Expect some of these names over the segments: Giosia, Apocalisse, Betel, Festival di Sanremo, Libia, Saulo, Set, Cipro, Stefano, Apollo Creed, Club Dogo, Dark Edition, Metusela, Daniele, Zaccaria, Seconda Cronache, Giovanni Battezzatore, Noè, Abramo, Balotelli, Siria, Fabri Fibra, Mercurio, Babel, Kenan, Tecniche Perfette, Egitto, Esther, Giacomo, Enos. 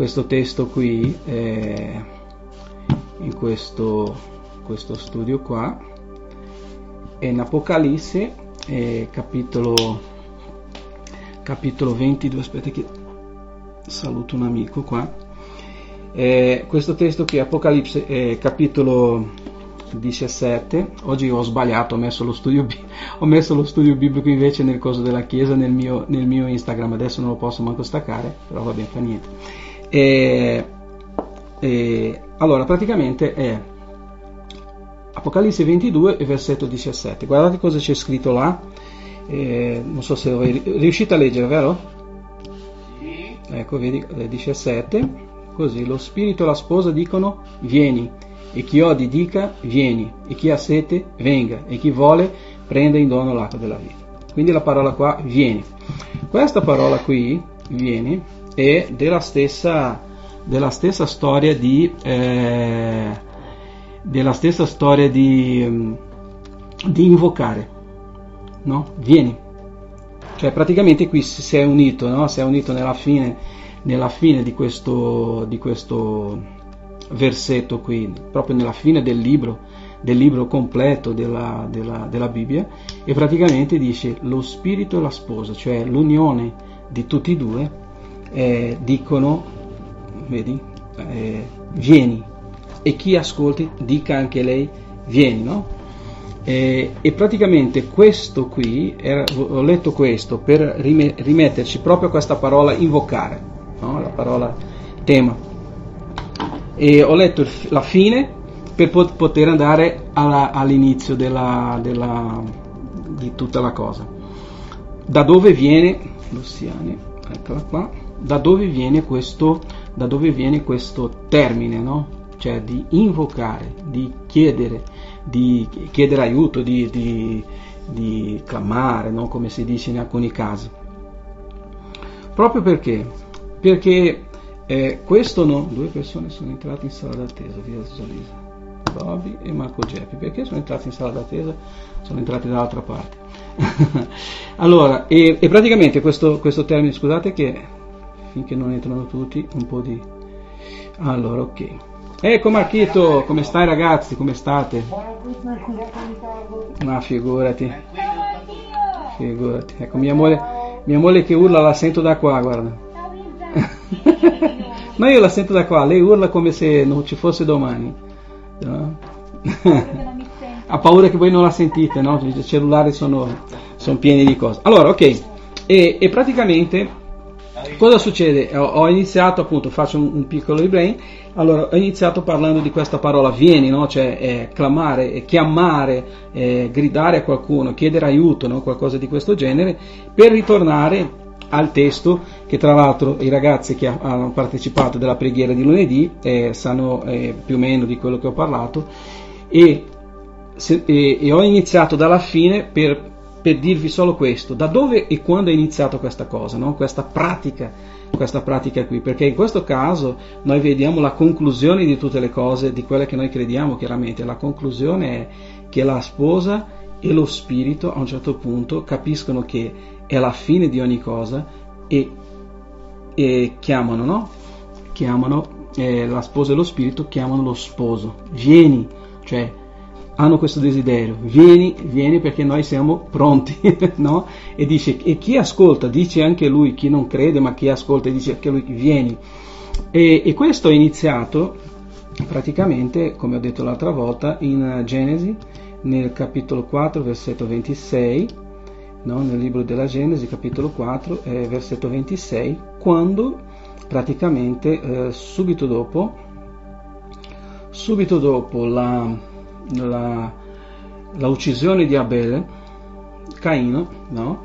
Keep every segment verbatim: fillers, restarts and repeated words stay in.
questo testo qui, eh, in questo, questo studio qua, è in Apocalisse, eh, capitolo, capitolo ventidue, aspetta che saluto un amico qua, eh, questo testo qui, Apocalisse, eh, capitolo diciassette, oggi ho sbagliato, ho messo lo studio, ho messo lo studio biblico invece nel coso della chiesa, nel mio, nel mio Instagram, adesso non lo posso manco staccare, però va bene, fa niente. E, e, allora praticamente è Apocalisse ventidue e versetto diciassette, guardate cosa c'è scritto là, e, non so se voi riuscite a leggere, vero? Sì. Ecco, vedi, diciassette, così: lo spirito e la sposa dicono vieni, e chi odi dica vieni, e chi ha sete venga, e chi vuole prenda in dono l'acqua della vita. Quindi la parola qua, vieni, questa parola qui, vieni, è della stessa, della stessa storia di eh, della stessa storia di di invocare, no? Vieni, cioè praticamente qui si è unito, no? Si è unito nella fine, nella fine di questo di questo versetto qui, proprio nella fine del libro, del libro completo della, della, della Bibbia, e praticamente dice lo spirito e la sposa, cioè l'unione di tutti e due, eh, dicono, vedi, eh, vieni, e chi ascolti dica anche lei vieni, no? Eh, e praticamente questo qui, era, ho letto questo per rimetterci proprio a questa parola invocare, no? La parola tema. E ho letto la fine per poter andare alla, all'inizio della, della, di tutta la cosa. Da dove viene, Luciane, eccola qua, da dove viene questo, da dove viene questo termine, no? Cioè di invocare, di chiedere, di chiedere aiuto, di, di, di clamare, no? Come si dice in alcuni casi. Proprio perché, perché Eh, questo no, due persone sono entrate in sala d'attesa, via Zolisa, Bobby e Marco Geppi. Perché sono entrati in sala d'attesa? Sono entrati dall'altra parte. Allora, e, e praticamente questo, questo termine, scusate che finché non entrano tutti, un po' di... Allora, ok. Ecco Marchito, come stai ragazzi, come state? Ma figurati, figurati. Ecco mia moglie, mia moglie che urla, la sento da qua, guarda. Ma io la sento da qua, lei urla come se non ci fosse domani, no? Ha paura che voi non la sentite, no? I cellulari sono, sono pieni di cose. Allora, ok, e, e praticamente cosa succede? Ho, ho iniziato, appunto, faccio un, un piccolo replay. Allora, ho iniziato parlando di questa parola vieni, no? Cioè eh, clamare, eh, chiamare, eh, gridare a qualcuno, chiedere aiuto, no? Qualcosa di questo genere, per ritornare al testo che tra l'altro i ragazzi che hanno partecipato della preghiera di lunedì eh, sanno eh, più o meno di quello che ho parlato, e, se, e, e ho iniziato dalla fine per, per dirvi solo questo, da dove e quando è iniziato questa cosa, no? Questa pratica, questa pratica qui, perché in questo caso noi vediamo la conclusione di tutte le cose, di quelle che noi crediamo chiaramente. La conclusione è che la sposa e lo spirito a un certo punto capiscono che è la fine di ogni cosa, e, e chiamano, no? Chiamano eh, la sposa e lo spirito, chiamano lo sposo. Vieni, cioè hanno questo desiderio. Vieni, vieni perché noi siamo pronti, no? E dice, e chi ascolta, dice anche lui, chi non crede, ma chi ascolta dice anche lui, vieni. E, e questo è iniziato praticamente, come ho detto l'altra volta, in Genesi, nel capitolo quattro, versetto ventisei. No, nel libro della Genesi, capitolo quattro, eh, versetto ventisei, quando praticamente eh, subito dopo, subito dopo la, la, la uccisione di Abele, Caino, no?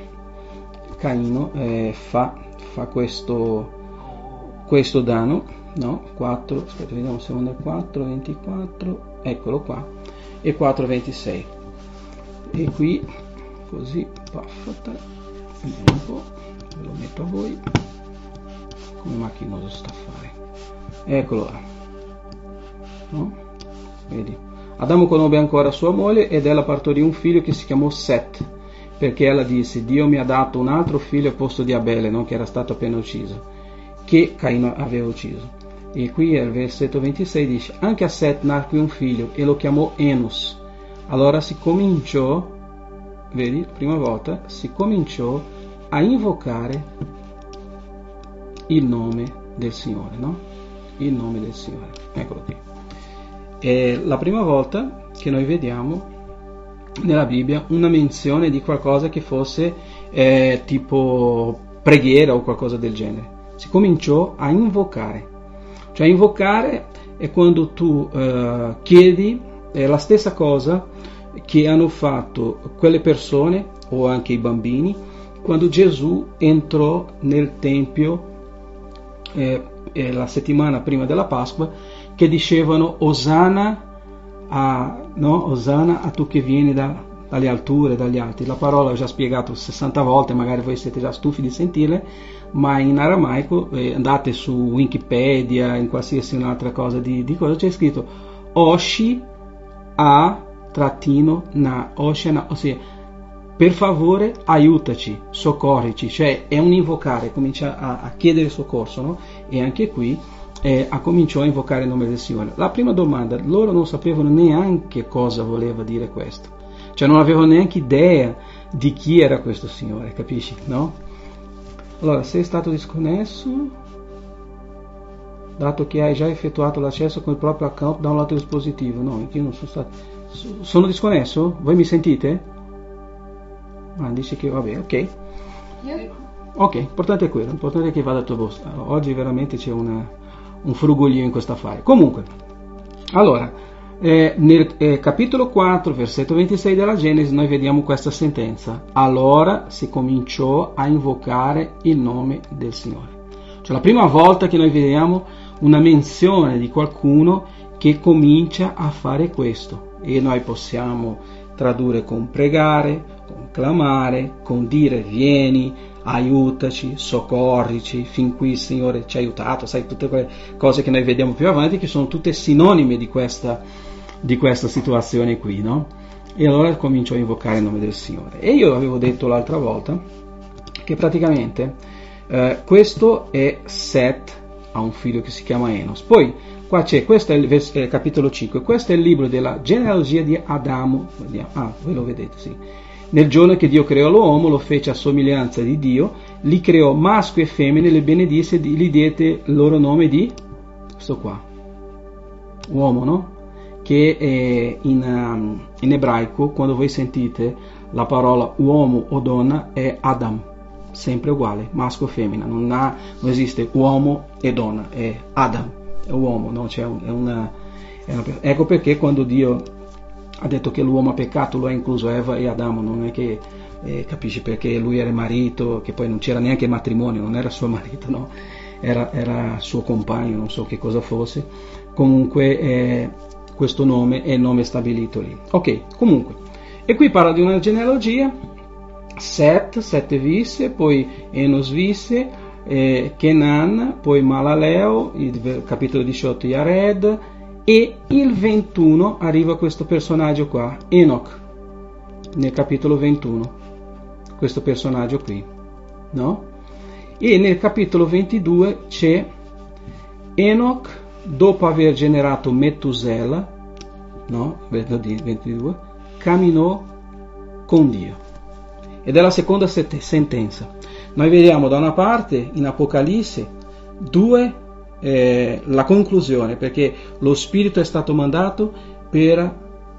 Caino eh, fa, fa questo, questo danno, no? quattro, aspetta, vediamo se è quattro, ventiquattro, eccolo qua, e quattro, ventisei. E qui, così, paffata, vediamo un po', ve lo metto a voi, come macchinoso sta a fare, eccolo là, no? Vedi, Adamo conobbe ancora sua moglie ed ella partorì un figlio che si chiamò Set, perché ella disse, Dio mi ha dato un altro figlio al posto di Abele, non che era stato appena ucciso, che Caino aveva ucciso. E qui al versetto ventisei dice: anche a Set nacque un figlio e lo chiamò Enos. Allora si cominciò, vedi, prima volta si cominciò a invocare il nome del Signore, no? Il nome del Signore, eccolo qui. È la prima volta che noi vediamo nella Bibbia una menzione di qualcosa che fosse eh, tipo preghiera o qualcosa del genere. Si cominciò a invocare, cioè invocare è quando tu eh, chiedi eh, la stessa cosa che hanno fatto quelle persone o anche i bambini quando Gesù entrò nel Tempio eh, eh, la settimana prima della Pasqua, che dicevano Osanna a, no? Osanna a tu che vieni da, dalle alture, dagli alti. La parola ho già spiegato sessanta volte, magari voi siete già stufi di sentirla, ma in aramaico eh, andate su Wikipedia, in qualsiasi un'altra cosa di, di cosa, c'è scritto Oshi a trattino na, Oshana, ossia per favore aiutaci, soccorrici, cioè è un invocare, comincia a, a chiedere soccorso, no? E anche qui Eh, cominciò a invocare il nome del Signore. La prima domanda, loro non sapevano neanche cosa voleva dire questo, cioè non avevano neanche idea di chi era questo Signore, capisci? No? Allora, sei stato disconnesso, dato che hai già effettuato l'accesso con il proprio account da un altro dispositivo. No, io non sono stato, sono disconnesso? Voi mi sentite? Ah, dice che va bene, ok. Ok, l'importante è quello, l'importante è che vada a tua posta. Oggi veramente c'è una... un frugoglio in questo affare. Comunque, allora, eh, nel eh, capitolo quattro, versetto ventisei della Genesi, noi vediamo questa sentenza. Allora si cominciò a invocare il nome del Signore. Cioè la prima volta che noi vediamo una menzione di qualcuno che comincia a fare questo. E noi possiamo tradurre con pregare, con clamare, con dire vieni, aiutaci, soccorrici, fin qui Signore ci ha aiutato, sai, tutte quelle cose che noi vediamo più avanti che sono tutte sinonime di questa, di questa situazione qui, no? E allora comincio a invocare il nome del Signore. E io avevo detto l'altra volta che praticamente eh, questo è Set, ha un figlio che si chiama Enos. Poi qua c'è, questo è il vers- eh, capitolo cinque, questo è il libro della genealogia di Adamo, ah, voi lo vedete, sì. Nel giorno che Dio creò l'uomo, lo fece a somiglianza di Dio, li creò maschio e femmine, li benedisse, gli diede il loro nome di, questo qua, uomo, no? Che è in, um, in ebraico, quando voi sentite la parola uomo o donna, è Adam, sempre uguale, maschio o femmina, non, ha, non esiste uomo e donna, è Adam, è uomo, no? Cioè è una, è una, ecco perché quando Dio ha detto che l'uomo ha peccato, lo ha incluso Eva e Adamo, non è che eh, capisci, perché lui era il marito, che poi non c'era neanche matrimonio, non era suo marito, no, era, era suo compagno, non so che cosa fosse, comunque eh, questo nome è il nome stabilito lì, ok, comunque, e qui parla di una genealogia, Set, sette visse, poi Enos visse, eh, Kenan, poi Malaleo, il capitolo diciotto Yared, e il ventuno arriva questo personaggio qua, Enoch, nel capitolo ventuno, questo personaggio qui, no? E nel capitolo ventidue c'è Enoch, dopo aver generato Metusela, no? ventidue, camminò con Dio. Ed è la seconda sentenza. Noi vediamo da una parte, in Apocalisse, due Eh, la conclusione, perché lo Spirito è stato mandato per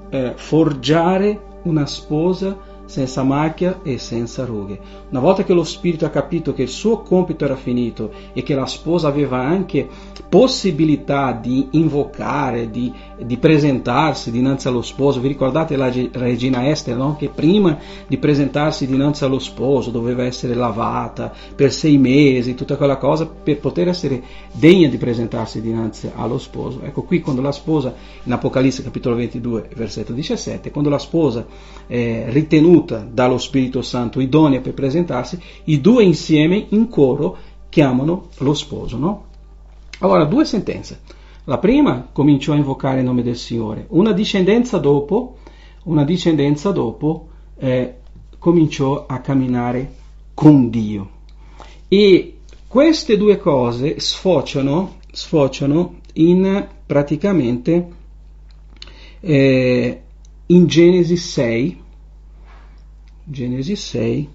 eh, forgiare una sposa senza macchia e senza rughe. Una volta che lo Spirito ha capito che il suo compito era finito e che la sposa aveva anche possibilità di invocare, di, di presentarsi dinanzi allo sposo, vi ricordate la regina Esther, no? Che prima di presentarsi dinanzi allo sposo doveva essere lavata per sei mesi, tutta quella cosa, per poter essere degna di presentarsi dinanzi allo sposo. Ecco qui, quando la sposa, in Apocalisse capitolo ventidue versetto diciassette, quando la sposa eh, ritenuta dallo Spirito Santo idonea per presentarsi, i due insieme in coro chiamano lo sposo, no? Allora, due sentenze. La prima cominciò a invocare il nome del Signore. Una discendenza dopo, una discendenza dopo eh, cominciò a camminare con Dio. E Queste due cose sfociano, sfociano in praticamente eh, in Genesi sei, Genesi sei,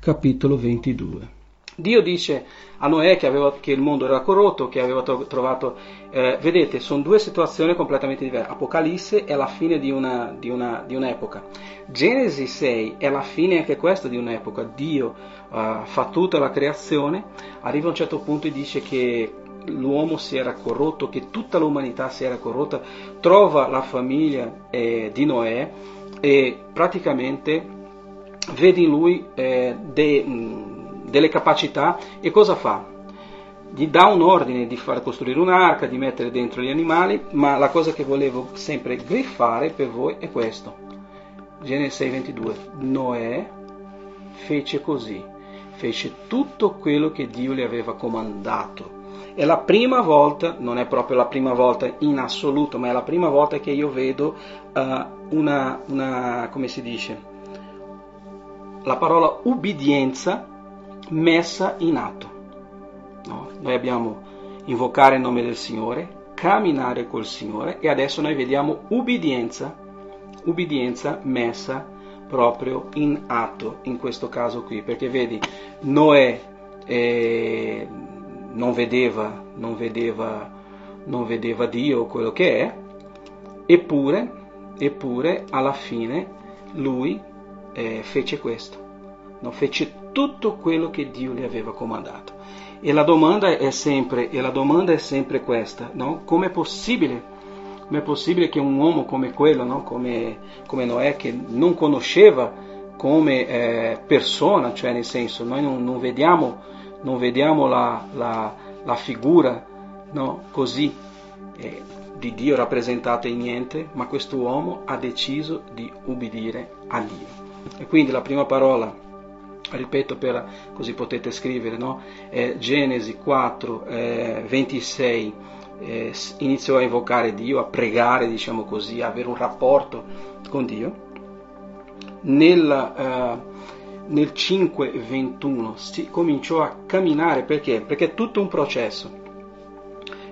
capitolo ventidue. Dio dice a Noè che, aveva, che il mondo era corrotto, che aveva trovato... Eh, vedete, sono due situazioni completamente diverse. Apocalisse è la fine di, una, di, una, di un'epoca. Genesi sei è la fine anche questa di un'epoca. Dio eh, fa tutta la creazione, arriva a un certo punto e dice che l'uomo si era corrotto, che tutta l'umanità si era corrotta, trova la famiglia eh, di Noè e praticamente vede in lui eh, de, mh, delle capacità, e cosa fa? Gli dà un ordine di far costruire un'arca, di mettere dentro gli animali, ma la cosa che volevo sempre griffare per voi è questo. Genesi sei ventidue. Noè fece così, fece tutto quello che Dio gli aveva comandato. È la prima volta, non è proprio la prima volta in assoluto, ma è la prima volta che io vedo uh, una, una, come si dice, la parola ubbidienza messa in atto. No? Noi abbiamo invocare il nome del Signore, camminare col Signore, e adesso noi vediamo ubbidienza, ubbidienza messa proprio in atto, in questo caso qui, perché vedi, Noè eh, non vedeva, non vedeva, non vedeva Dio, quello che è, eppure, eppure alla fine lui Eh, fece questo, no? Fece tutto quello che Dio gli aveva comandato. E la domanda è sempre, e la domanda è sempre questa, no? Com'è possibile? Com'è possibile che un uomo come quello, no? come, come Noè, che non conosceva come eh, persona, cioè nel senso, noi non, non vediamo, non vediamo la, la, la figura, no? Così eh, di Dio rappresentata in niente, ma questo uomo ha deciso di ubbidire a Dio. E quindi la prima parola, ripeto, per così potete scrivere, no? eh, Genesi quattro, eh, ventisei, eh, iniziò a invocare Dio, a pregare, diciamo così, a avere un rapporto con Dio. Nel, eh, nel cinque ventuno si cominciò a camminare, perché? Perché è tutto un processo.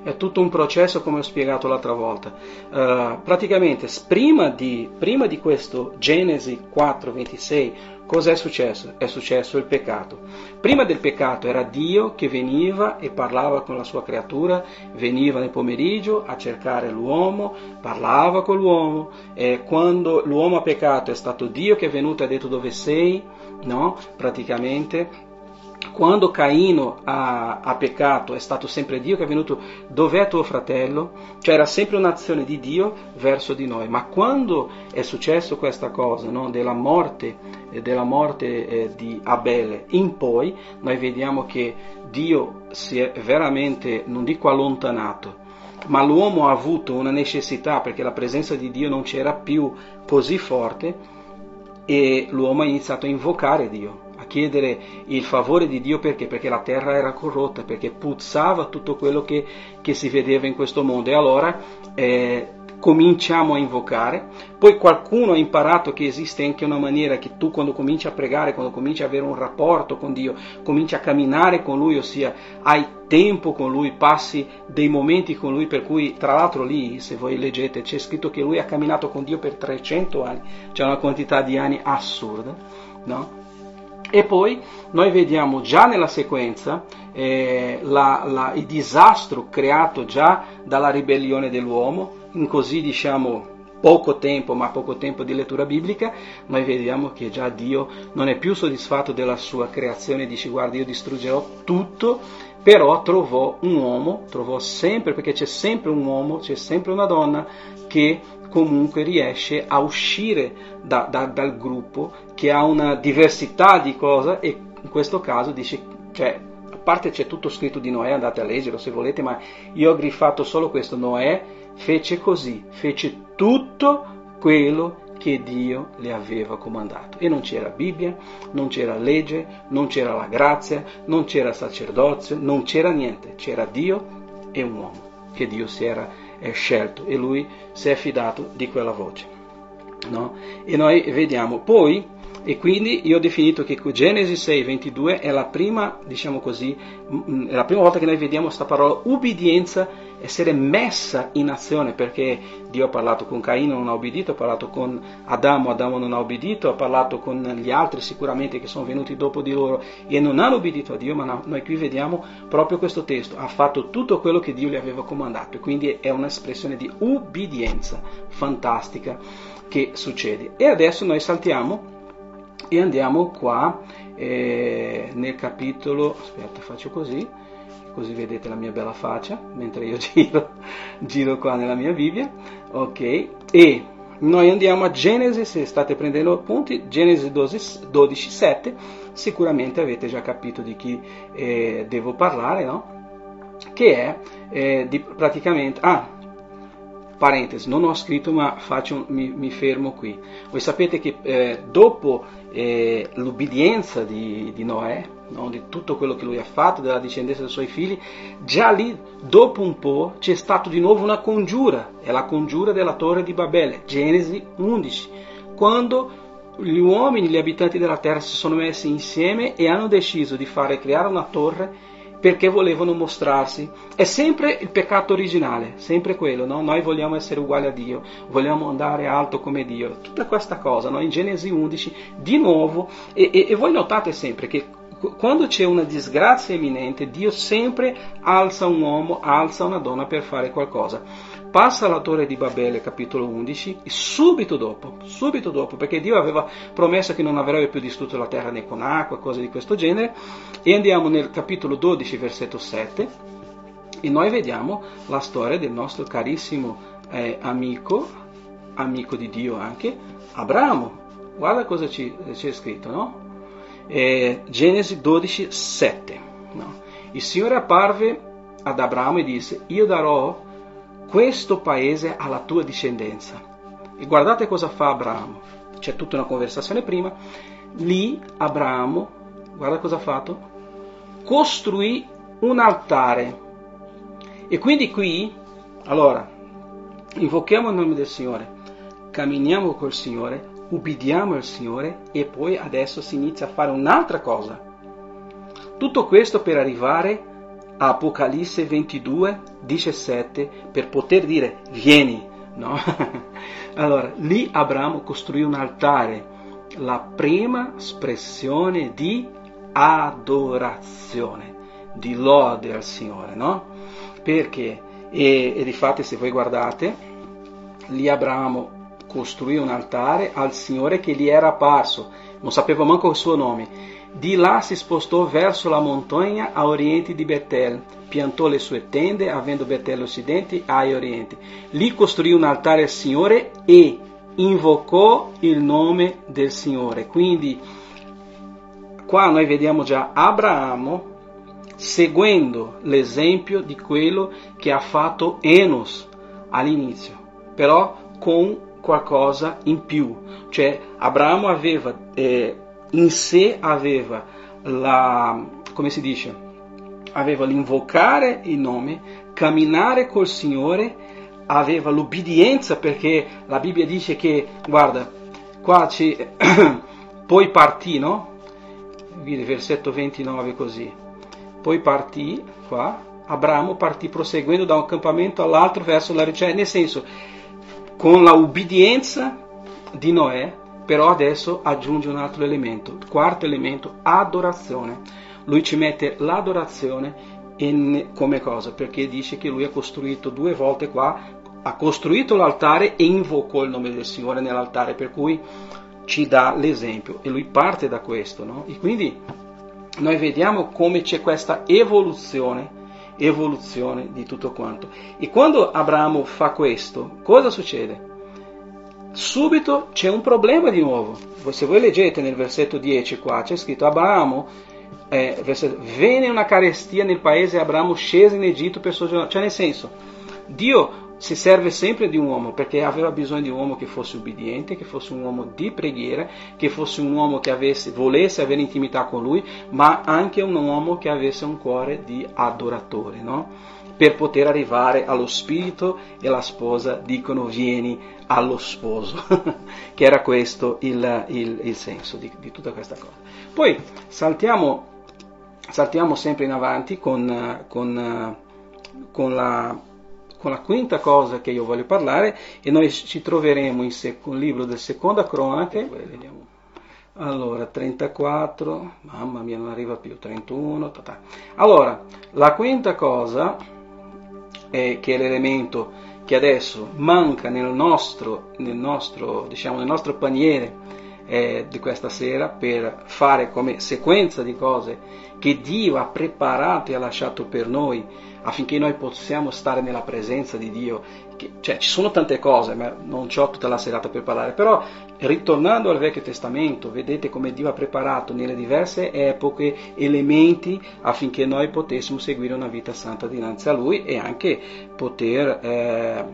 È tutto un processo, come ho spiegato l'altra volta. Uh, praticamente, prima di, prima di questo Genesi quattro ventisei, cosa è successo? È successo il peccato. Prima del peccato era Dio che veniva e parlava con la sua creatura, veniva nel pomeriggio a cercare l'uomo, parlava con l'uomo, e quando l'uomo ha peccato è stato Dio che è venuto e ha detto dove sei, no? Praticamente... Quando Caino ha, ha peccato è stato sempre Dio che è venuto, dov'è tuo fratello? Cioè era sempre un'azione di Dio verso di noi. Ma quando è successo questa cosa, no? della morte, della morte eh, di Abele in poi, noi vediamo che Dio si è veramente, non dico allontanato, ma l'uomo ha avuto una necessità, perché la presenza di Dio non c'era più così forte, e l'uomo ha iniziato a invocare Dio, a chiedere il favore di Dio. Perché? Perché la terra era corrotta, perché puzzava tutto quello che, che si vedeva in questo mondo. E allora eh, cominciamo a invocare. Poi qualcuno ha imparato che esiste anche una maniera che tu, quando cominci a pregare, quando cominci a avere un rapporto con Dio, cominci a camminare con Lui, ossia hai tempo con Lui, passi dei momenti con Lui, per cui, tra l'altro, lì, se voi leggete, c'è scritto che Lui ha camminato con Dio per trecento anni, c'è una quantità di anni assurda, no? E poi noi vediamo già nella sequenza eh, la, la, il disastro creato già dalla ribellione dell'uomo, in così diciamo poco tempo, ma poco tempo di lettura biblica, noi vediamo che già Dio non è più soddisfatto della sua creazione, dice guarda io distruggerò tutto, però trovò un uomo, trovò sempre, perché c'è sempre un uomo, c'è sempre una donna che... comunque riesce a uscire da, da, dal gruppo, che ha una diversità di cose, e in questo caso dice, cioè, a parte c'è tutto scritto di Noè, andate a leggerlo se volete, ma io ho griffato solo questo, Noè fece così, fece tutto quello che Dio le aveva comandato, e non c'era Bibbia, non c'era legge, non c'era la grazia, non c'era sacerdozio, non c'era niente, c'era Dio e un uomo che Dio si era è scelto, e lui si è fidato di quella voce, no? E noi vediamo poi E quindi io ho definito che Genesi sei, ventidue è la prima, diciamo così, è la prima volta che noi vediamo questa parola ubbidienza essere messa in azione, perché Dio ha parlato con Caino, non ha obbedito, ha parlato con Adamo, Adamo non ha obbedito, ha parlato con gli altri sicuramente che sono venuti dopo di loro e non hanno obbedito a Dio, ma noi qui vediamo proprio questo testo, ha fatto tutto quello che Dio gli aveva comandato, quindi è un'espressione di ubbidienza fantastica che succede. E adesso noi saltiamo e andiamo qua eh, nel capitolo, aspetta faccio così, così vedete la mia bella faccia mentre io giro, giro qua nella mia Bibbia, ok, e noi andiamo a Genesi, se state prendendo appunti, Genesi dodici, sette, sicuramente avete già capito di chi eh, devo parlare, no? Che è eh, di praticamente, ah, parentesi, non ho scritto ma faccio, mi, mi fermo qui. Voi sapete che eh, dopo eh, l'ubbidienza di, di Noè, no? Di tutto quello che lui ha fatto, della discendenza dei suoi figli, già lì dopo un po' c'è stata di nuovo una congiura, è la congiura della torre di Babele, Genesi undici, quando gli uomini, gli abitanti della terra si sono messi insieme e hanno deciso di fare creare una torre perché volevano mostrarsi. È sempre il peccato originale, sempre quello, no? Noi vogliamo essere uguali a Dio, vogliamo andare alto come Dio, tutta questa cosa, no? In Genesi undici, di nuovo, e, e, e voi notate sempre che quando c'è una disgrazia imminente, Dio sempre alza un uomo, alza una donna per fare qualcosa. Passa alla torre di Babele, capitolo undici, e subito dopo, subito dopo, perché Dio aveva promesso che non avrebbe più distrutto la terra né con acqua, cose di questo genere, e andiamo nel capitolo dodici, versetto sette, e noi vediamo la storia del nostro carissimo eh, amico, amico di Dio anche, Abramo. Guarda cosa c'è scritto, no? Eh, Genesi dodici, sette, no? Il Signore apparve ad Abramo e disse: io darò questo paese alla tua discendenza. E guardate cosa fa Abramo, c'è tutta una conversazione prima lì. Abramo, guarda cosa ha fatto, costruì un altare. E quindi qui, allora, invochiamo il nome del Signore, camminiamo col Signore, ubbidiamo il Signore, e poi adesso si inizia a fare un'altra cosa. Tutto questo per arrivare a Apocalisse ventidue, diciassette, per poter dire vieni, no? Allora, lì Abramo costruì un altare, la prima espressione di adorazione, di lode al Signore, no? Perché? E, e difatti se voi guardate, lì Abramo costruì un altare al Signore che gli era apparso, non sapeva manco il suo nome. Di là si spostò verso la montagna a oriente di Betel, piantò le sue tende, avendo Betel occidente, Ai oriente. Lì costruì un altare al Signore e invocò il nome del Signore. Quindi qua noi vediamo già Abramo seguendo l'esempio di quello che ha fatto Enos all'inizio, però con qualcosa in più, cioè Abramo aveva eh, in sé aveva la, come si dice, aveva l'invocare il nome, camminare col Signore, aveva l'ubbidienza, perché la Bibbia dice che, guarda, qua c'è poi partì, no? Versetto ventinove così. Poi partì, qua, Abramo partì proseguendo da un campamento all'altro verso la ricerca, nel senso con la ubbidienza di Noè, però adesso aggiunge un altro elemento, quarto elemento, adorazione. Lui ci mette l'adorazione in, come cosa? Perché dice che lui ha costruito due volte qua, ha costruito l'altare e invocò il nome del Signore nell'altare, per cui ci dà l'esempio, e lui parte da questo, no? E quindi noi vediamo come c'è questa evoluzione, evoluzione di tutto quanto. E quando Abramo fa questo, cosa succede? Subito c'è un problema di nuovo. Se voi leggete nel versetto dieci qua c'è scritto Abramo eh, versetto, venne una carestia nel paese e Abramo scese in Egitto per soggiornare. Cioè, nel senso, Dio si serve sempre di un uomo, perché aveva bisogno di un uomo che fosse ubbidiente, che fosse un uomo di preghiera, che fosse un uomo che avesse, volesse avere intimità con lui, ma anche un uomo che avesse un cuore di adoratore, no? per poter arrivare allo spirito, e la sposa dicono vieni allo sposo, che era questo il, il, il senso di, di tutta questa cosa. Poi saltiamo, saltiamo sempre in avanti con, con, con, la, con la quinta cosa che io voglio parlare, e noi ci troveremo in sec- un libro del Seconda Cronache, vediamo. Allora, trentaquattro, mamma mia non arriva più, trentuno, tata. Allora, la quinta cosa, è che è l'elemento che adesso manca nel nostro, nel nostro, diciamo, nel nostro paniere eh, di questa sera, per fare come sequenza di cose che Dio ha preparato e ha lasciato per noi, affinché noi possiamo stare nella presenza di Dio. Che, cioè, ci sono tante cose, ma non c'ho tutta la serata per parlare, però ritornando al Vecchio Testamento, vedete come Dio ha preparato nelle diverse epoche elementi affinché noi potessimo seguire una vita santa dinanzi a Lui, e anche poter eh,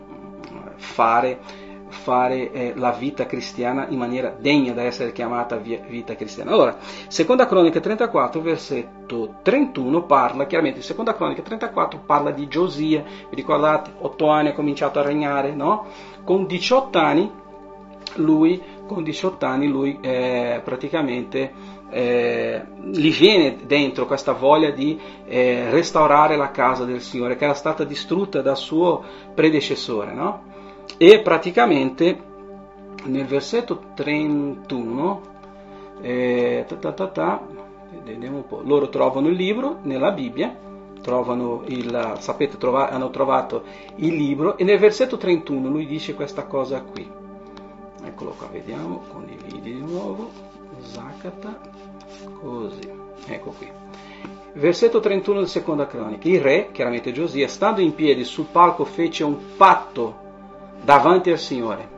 fare, fare eh, la vita cristiana in maniera degna da essere chiamata vita cristiana. Allora, Seconda Cronache trentaquattro, versetto trentuno, parla chiaramente, Seconda Cronache trentaquattro parla di Giosia. Vi ricordate, otto anni ha cominciato a regnare, no? Con diciotto anni lui, con diciotto anni lui eh, praticamente eh, gli viene dentro questa voglia di eh, restaurare la casa del Signore, che era stata distrutta dal suo predecessore, no? E praticamente nel versetto trentuno eh, ta ta ta ta, vediamo un po', loro trovano il libro nella Bibbia, trovano il, sapete, trova, hanno trovato il libro, e nel versetto trentuno lui dice questa cosa qui. Eccolo qua, vediamo, condividi di nuovo, Zacata, così, ecco qui. Versetto trentuno del Seconda Cronache. Il re, chiaramente Giosia, stando in piedi sul palco, fece un patto davanti al Signore.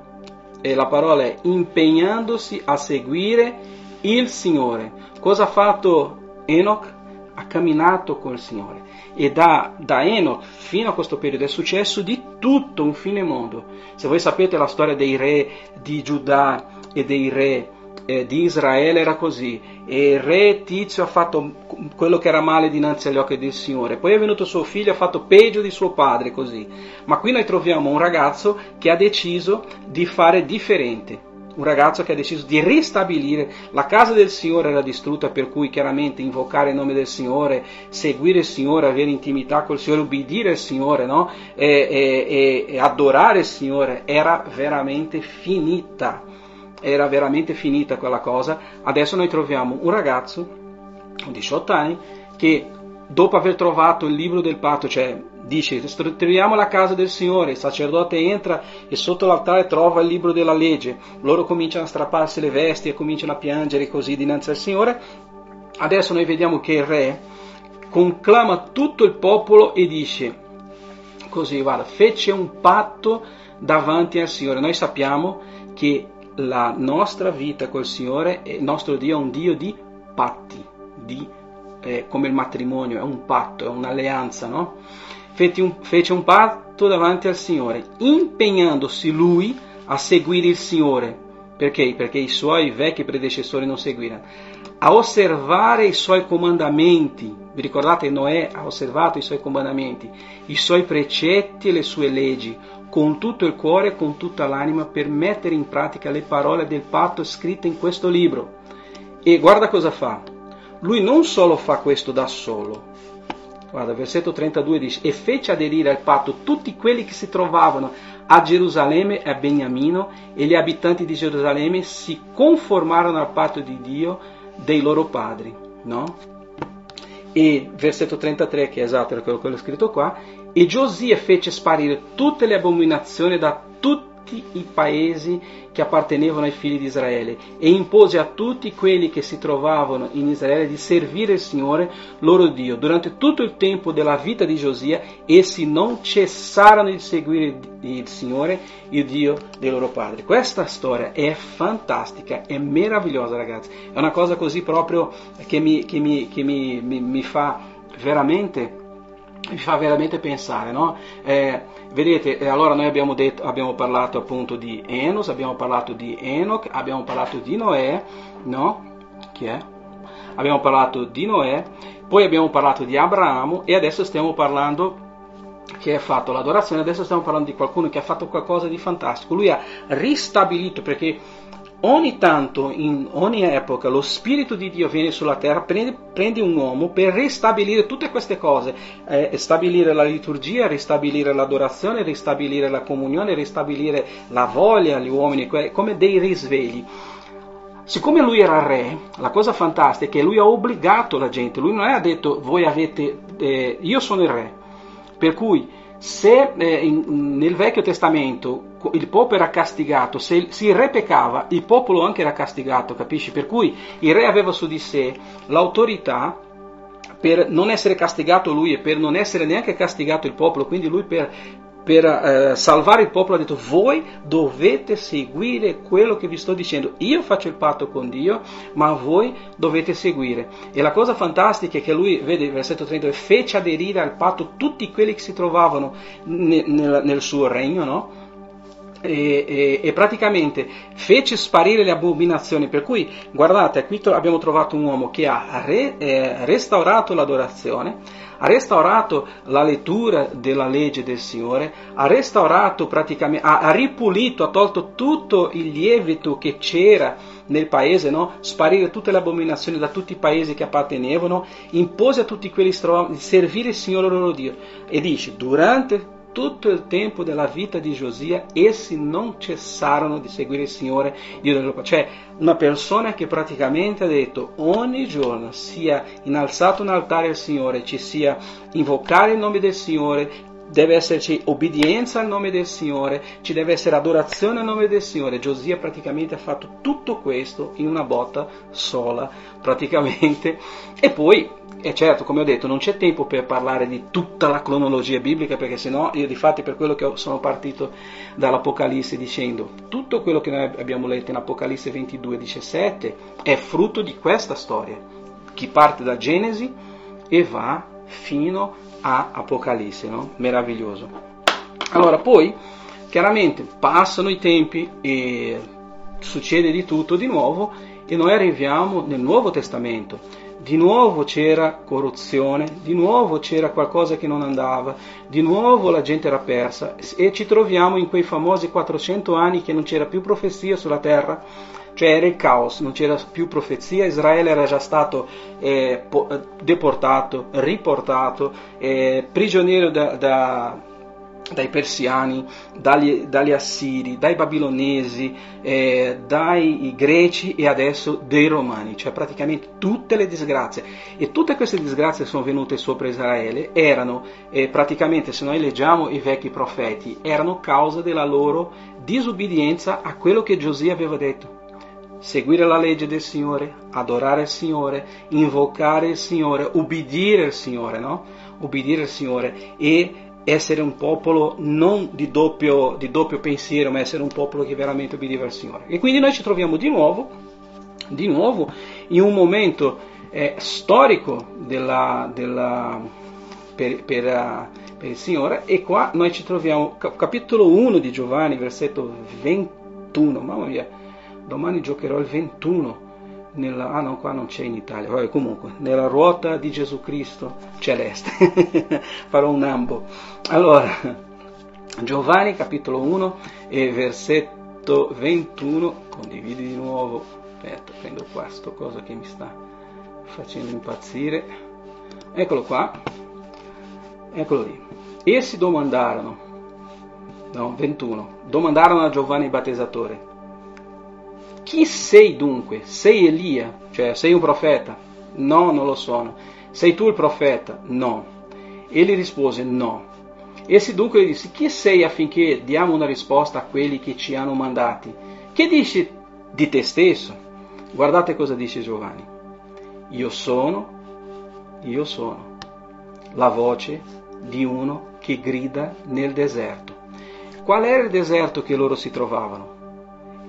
E la parola è impegnandosi a seguire il Signore. Cosa ha fatto Enoch? Ha camminato col Signore. E da, da Enoch fino a questo periodo è successo di tutto, un fine mondo. Se voi sapete la storia dei re di Giuda e dei re eh, di Israele era così, e il re Tizio ha fatto quello che era male dinanzi agli occhi del Signore, poi è venuto suo figlio e ha fatto peggio di suo padre, così. Ma qui noi troviamo un ragazzo che ha deciso di fare differente. Un ragazzo che ha deciso di ristabilire, la casa del Signore era distrutta, per cui chiaramente invocare il nome del Signore, seguire il Signore, avere intimità col Signore, ubbidire il Signore, no? e, e, e adorare il Signore era veramente finita, era veramente finita quella cosa. Adesso noi troviamo un ragazzo con diciotto anni che, dopo aver trovato il libro del patto, cioè dice, ristrutturiamo la casa del Signore, il sacerdote entra e sotto l'altare trova il libro della legge, loro cominciano a strapparsi le vesti e cominciano a piangere così dinanzi al Signore. Adesso noi vediamo che il re conclama tutto il popolo e dice così, guarda, fece un patto davanti al Signore. Noi sappiamo che la nostra vita col Signore, il nostro Dio è un Dio di patti, di, eh, come il matrimonio, è un patto, è un'alleanza, no? Fece un patto davanti al Signore, impegnandosi lui a seguire il Signore. Perché? Perché i suoi vecchi predecessori non seguirono. A osservare i suoi comandamenti. Vi ricordate, Noè ha osservato i suoi comandamenti, i suoi precetti e le sue leggi, con tutto il cuore e con tutta l'anima, per mettere in pratica le parole del patto scritte in questo libro. E guarda cosa fa. Lui non solo fa questo da solo. Guarda, versetto trentadue dice, e fece aderire al patto tutti quelli che si trovavano a Gerusalemme e a Beniamino, e gli abitanti di Gerusalemme si conformarono al patto di Dio dei loro padri, no? E versetto trentatré, che è esatto, era quello che ho scritto qua, e Giosia fece sparire tutte le abominazioni da tutti i paesi che appartenevano ai figli di Israele, e impose a tutti quelli che si trovavano in Israele di servire il Signore loro Dio durante tutto il tempo della vita di Giosia. Essi non cessarono di seguire il Signore, il Dio dei loro padri. Questa storia è fantastica, è meravigliosa, ragazzi, è una cosa così proprio che mi, che mi, che mi, mi, mi fa veramente mi fa veramente pensare, no? Eh, vedete, eh, allora noi abbiamo detto, abbiamo parlato appunto di Enos, abbiamo parlato di Enoch, abbiamo parlato di Noè, no? Chi è? Abbiamo parlato di Noè, poi abbiamo parlato di Abramo, e adesso stiamo parlando che ha fatto l'adorazione. Adesso stiamo parlando di qualcuno che ha fatto qualcosa di fantastico. Lui ha ristabilito, perché ogni tanto, in ogni epoca, lo Spirito di Dio viene sulla terra, prende, prende un uomo per ristabilire tutte queste cose, eh, stabilire la liturgia, ristabilire l'adorazione, ristabilire la comunione, ristabilire la voglia agli uomini, come dei risvegli. Siccome lui era re, la cosa fantastica è che lui ha obbligato la gente. Lui non ha detto: voi avete, eh, io sono il re, per cui se eh, in, nel Vecchio Testamento il popolo era castigato, se, se il re peccava, il popolo anche era castigato, capisci? Per cui il re aveva su di sé l'autorità per non essere castigato lui e per non essere neanche castigato il popolo, quindi lui per, per eh, salvare il popolo ha detto: voi dovete seguire quello che vi sto dicendo, io faccio il patto con Dio, ma voi dovete seguire. E la cosa fantastica è che lui, vede il versetto trenta, fece aderire al patto tutti quelli che si trovavano ne, nel, nel suo regno, no? E, e, e praticamente fece sparire le abominazioni, per cui guardate, qui to- abbiamo trovato un uomo che ha re, eh, restaurato l'adorazione, ha restaurato la lettura della legge del Signore, ha restaurato praticamente, ha, ha ripulito, ha tolto tutto il lievito che c'era nel paese, no? Sparire tutte le abominazioni da tutti i paesi che appartenevano, impose a tutti quelli di servire il Signore loro Dio, e dice: durante tutto il tempo della vita di Giosia essi non cessarono di seguire il Signore Dio del loro. Cioè, una persona che praticamente ha detto: ogni giorno sia innalzato un altare al Signore, ci sia invocare il nome del Signore, deve esserci obbedienza al nome del Signore, ci deve essere adorazione al nome del Signore. Giosia praticamente ha fatto tutto questo in una botta sola, praticamente. E poi, e certo, come ho detto, non c'è tempo per parlare di tutta la cronologia biblica, perché sennò io, difatti, per quello che sono partito dall'Apocalisse dicendo tutto quello che noi abbiamo letto in Apocalisse ventidue diciassette è frutto di questa storia che parte da Genesi e va fino a Apocalisse, no? Meraviglioso. Allora, poi chiaramente passano i tempi e succede di tutto di nuovo e noi arriviamo nel Nuovo Testamento. Di nuovo c'era corruzione, di nuovo c'era qualcosa che non andava, di nuovo la gente era persa e ci troviamo in quei famosi quattrocento anni che non c'era più profezia sulla terra, cioè era il caos, non c'era più profezia, Israele era già stato eh, po- deportato, riportato, eh, prigioniero da... da dai persiani, dagli, dagli assiri, dai babilonesi, eh, dai greci e adesso dei romani, cioè praticamente tutte le disgrazie. E tutte queste disgrazie che sono venute sopra Israele erano eh, praticamente, se noi leggiamo i vecchi profeti, erano causa della loro disubbidienza a quello che Giosia aveva detto: seguire la legge del Signore, adorare il Signore, invocare il Signore, ubbidire il Signore, no? Ubbidire il Signore e essere un popolo non di doppio, di doppio pensiero, ma essere un popolo che veramente obbediva al Signore. E quindi noi ci troviamo di nuovo, di nuovo in un momento eh, storico della, della, per, per, per il Signore, e qua noi ci troviamo, capitolo uno di Giovanni, versetto ventuno, mamma mia, domani giocherò il ventuno, nella, ah no, qua non c'è in Italia, vabbè, comunque, nella ruota di Gesù Cristo celeste, farò un ambo. Allora, Giovanni capitolo uno e versetto ventuno, condividi di nuovo, aspetta, prendo qua sto cosa che mi sta facendo impazzire, eccolo qua, eccolo lì. Essi domandarono, no, ventuno, domandarono a Giovanni il Battezzatore: chi sei dunque? Sei Elia? Cioè, sei un profeta? No, non lo sono. Sei tu il profeta? No. Egli rispose: no. Essi dunque gli disse: chi sei affinché diamo una risposta a quelli che ci hanno mandati? Che dici di te stesso? Guardate cosa dice Giovanni: io sono, io sono, la voce di uno che grida nel deserto. Qual era il deserto che loro si trovavano?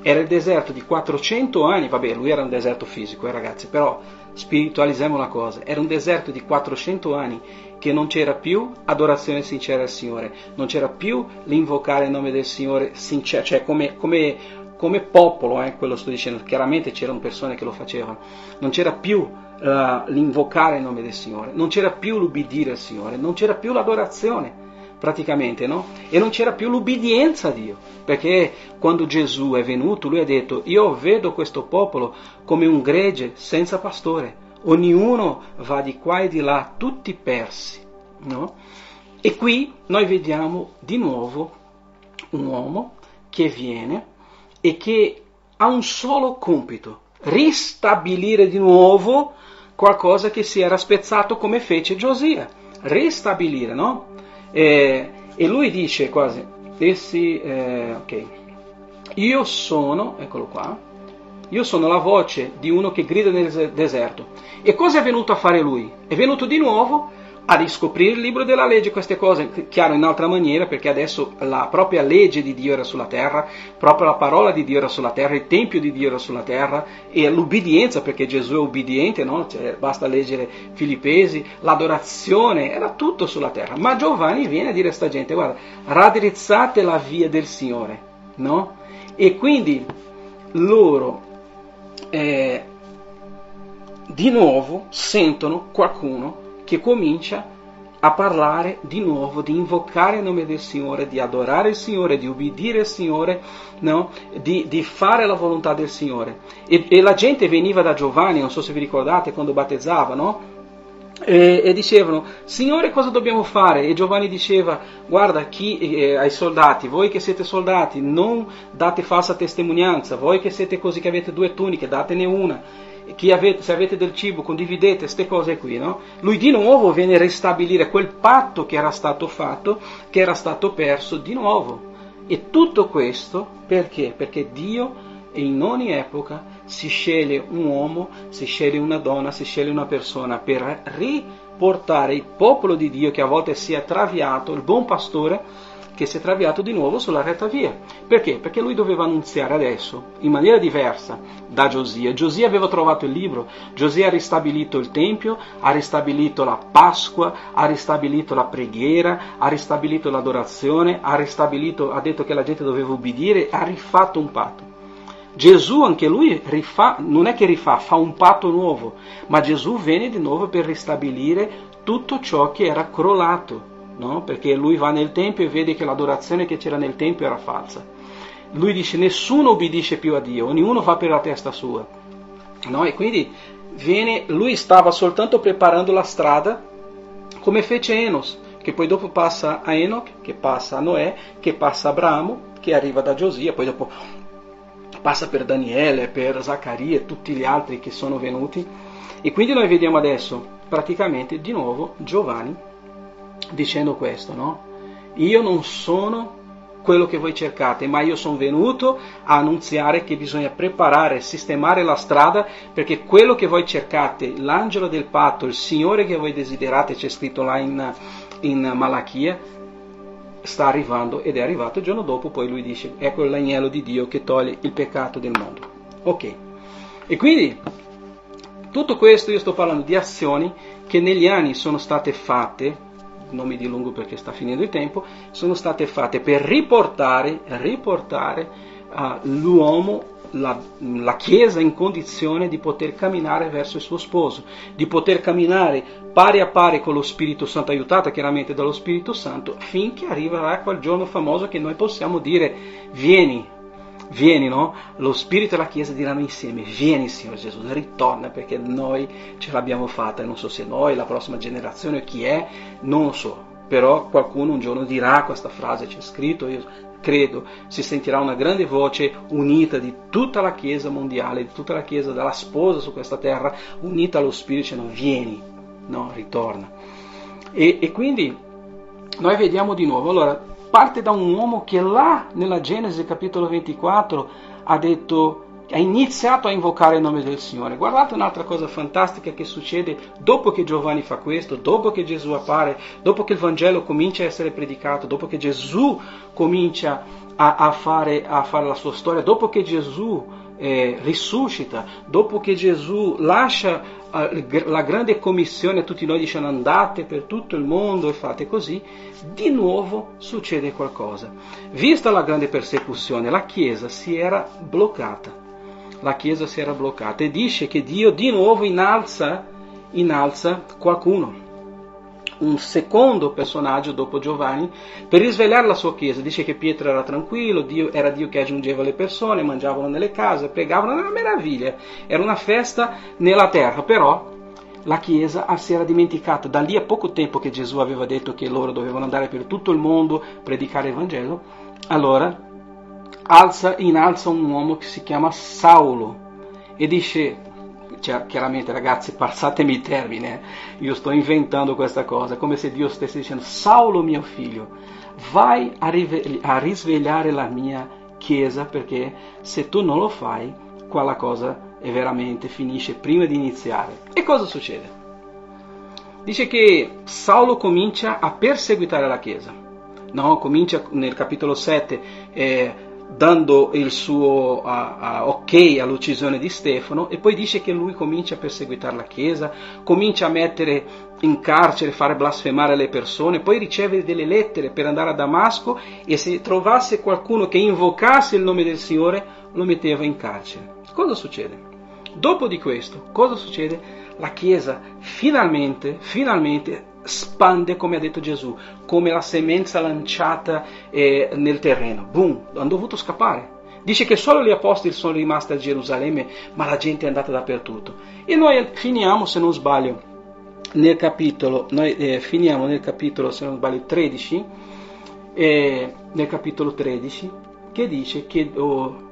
Era il deserto di quattrocento anni, vabbè, lui era un deserto fisico, eh, ragazzi, però spiritualizziamo la cosa, era un deserto di quattrocento anni che non c'era più adorazione sincera al Signore, non c'era più l'invocare il nome del Signore sincero, cioè come, come, come popolo, eh, quello sto dicendo, chiaramente c'erano persone che lo facevano, non c'era più eh, l'invocare il nome del Signore, non c'era più l'ubbidire al Signore, non c'era più l'adorazione, praticamente, no? E non c'era più l'ubbidienza a Dio, perché quando Gesù è venuto, lui ha detto: io vedo questo popolo come un gregge senza pastore, ognuno va di qua e di là, tutti persi, no? E qui noi vediamo di nuovo un uomo che viene e che ha un solo compito: ristabilire di nuovo qualcosa che si era spezzato, come fece Giosia, ristabilire, no? E, e lui dice quasi, essi, eh, ok, io sono, eccolo qua, io sono la voce di uno che grida nel deserto. E cosa è venuto a fare lui? È venuto di nuovo a riscoprire il libro della legge, queste cose, chiaro, in altra maniera, perché adesso la propria legge di Dio era sulla terra, proprio la parola di Dio era sulla terra, il tempio di Dio era sulla terra, e l'ubbidienza, perché Gesù è ubbidiente, no? Cioè, basta leggere Filippesi, l'adorazione, era tutto sulla terra. Ma Giovanni viene a dire a sta gente: guarda, raddrizzate la via del Signore, no? E quindi loro eh, di nuovo sentono qualcuno che comincia a parlare di nuovo, di invocare il nome del Signore, di adorare il Signore, di ubbidire il Signore, no? di, di fare la volontà del Signore. E, e la gente veniva da Giovanni, non so se vi ricordate, quando battezzava, no? E, e dicevano: Signore, cosa dobbiamo fare? E Giovanni diceva: guarda, chi, eh, ai soldati, voi che siete soldati, non date falsa testimonianza, voi che siete così, che avete due tuniche, datene una. Chi avete, se avete del cibo, condividete queste cose qui, no? Lui di nuovo viene a ristabilire quel patto che era stato fatto, che era stato perso di nuovo. E tutto questo perché? Perché Dio in ogni epoca si sceglie un uomo, si sceglie una donna, si sceglie una persona per riportare il popolo di Dio, che a volte si è traviato, il buon pastore che si è traviato, di nuovo sulla retta via. Perché? Perché lui doveva annunziare adesso, in maniera diversa da Giosia. Giosia aveva trovato il libro, Giosia ha ristabilito il Tempio, ha ristabilito la Pasqua, ha ristabilito la preghiera, ha ristabilito l'adorazione, ha ristabilito, ha detto che la gente doveva ubbidire, ha rifatto un patto. Gesù, anche lui, rifà, non è che rifà, fa un patto nuovo, ma Gesù viene di nuovo per ristabilire tutto ciò che era crollato. No? Perché lui va nel Tempio e vede che l'adorazione che c'era nel Tempio era falsa. Lui dice: nessuno obbedisce più a Dio, ognuno va per la testa sua, no? E quindi viene, lui stava soltanto preparando la strada, come fece Enos, che poi dopo passa a Enoch, che passa a Noè, che passa a Abramo, che arriva da Giosia, poi dopo passa per Daniele, per Zaccaria e tutti gli altri che sono venuti. E quindi noi vediamo adesso praticamente di nuovo Giovanni dicendo questo, no? Io non sono quello che voi cercate, ma io sono venuto a annunziare che bisogna preparare, sistemare la strada, perché quello che voi cercate, l'angelo del patto, il Signore che voi desiderate, c'è scritto là in, in Malachia, sta arrivando, ed è arrivato il giorno dopo. Poi lui dice: ecco l'agnello di Dio che toglie il peccato del mondo. Ok, e quindi tutto questo, io sto parlando di azioni che negli anni sono state fatte, non mi dilungo perché sta finendo il tempo, sono state fatte per riportare, riportare uh, l'uomo, la, la Chiesa in condizione di poter camminare verso il suo sposo, di poter camminare pari a pari con lo Spirito Santo, aiutata chiaramente dallo Spirito Santo, finché arriverà quel giorno famoso che noi possiamo dire: vieni, vieni, no? Lo Spirito e la Chiesa diranno insieme: vieni Signore Gesù, ritorna, perché noi ce l'abbiamo fatta. Non so se noi, la prossima generazione, chi è, non lo so, però qualcuno un giorno dirà questa frase, c'è scritto, io credo, si sentirà una grande voce unita di tutta la Chiesa mondiale, di tutta la Chiesa, dalla sposa su questa terra, unita allo Spirito, dicendo: vieni, no, ritorna. E, e quindi noi vediamo di nuovo, allora, parte da un uomo che là nella Genesi capitolo ventiquattro ha detto, ha iniziato a invocare il nome del Signore. Guardate un'altra cosa fantastica che succede dopo che Giovanni fa questo, dopo che Gesù appare, dopo che il Vangelo comincia a essere predicato, dopo che Gesù comincia a, a, fare, a fare la sua storia, dopo che Gesù eh, risuscita, dopo che Gesù lascia eh, la grande commissione a tutti noi dicendo: andate per tutto il mondo e fate così. Di nuovo succede qualcosa. Vista la grande persecuzione, la Chiesa si era bloccata. La Chiesa si era bloccata, e dice che Dio di nuovo innalza, innalza qualcuno, un secondo personaggio dopo Giovanni per risvegliare la sua chiesa. Dice che Pietro era tranquillo, Dio, era Dio che aggiungeva le persone, mangiavano nelle case, pregavano, era una meraviglia, era una festa nella terra. Però la chiesa si era dimenticata, da lì a poco tempo che Gesù aveva detto che loro dovevano andare per tutto il mondo, predicare il Vangelo. Allora alza, innalza un uomo che si chiama Saulo e dice, cioè, chiaramente ragazzi passatemi il termine, io sto inventando questa cosa, come se Dio stesse dicendo: Saulo mio figlio, vai a, rive- a risvegliare la mia chiesa, perché se tu non lo fai quella cosa è veramente finisce prima di iniziare. E cosa succede? Dice che Saulo comincia a perseguitare la chiesa, no? Comincia nel capitolo sette eh, dando il suo uh, uh, ok all'uccisione di Stefano, e poi dice che lui comincia a perseguitare la chiesa, comincia a mettere in carcere, fare blasfemare le persone, poi riceve delle lettere per andare a Damasco, e se trovasse qualcuno che invocasse il nome del Signore lo metteva in carcere. Cosa succede? Dopo di questo, cosa succede? La chiesa finalmente, finalmente spande, come ha detto Gesù, come la semenza lanciata eh, nel terreno. Boom, hanno dovuto scappare. Dice che solo gli apostoli sono rimasti a Gerusalemme, ma la gente è andata dappertutto. E noi finiamo, se non sbaglio, nel capitolo, noi eh, finiamo nel capitolo, se non sbaglio, tredici, eh, nel capitolo tredici, che dice che... Oh,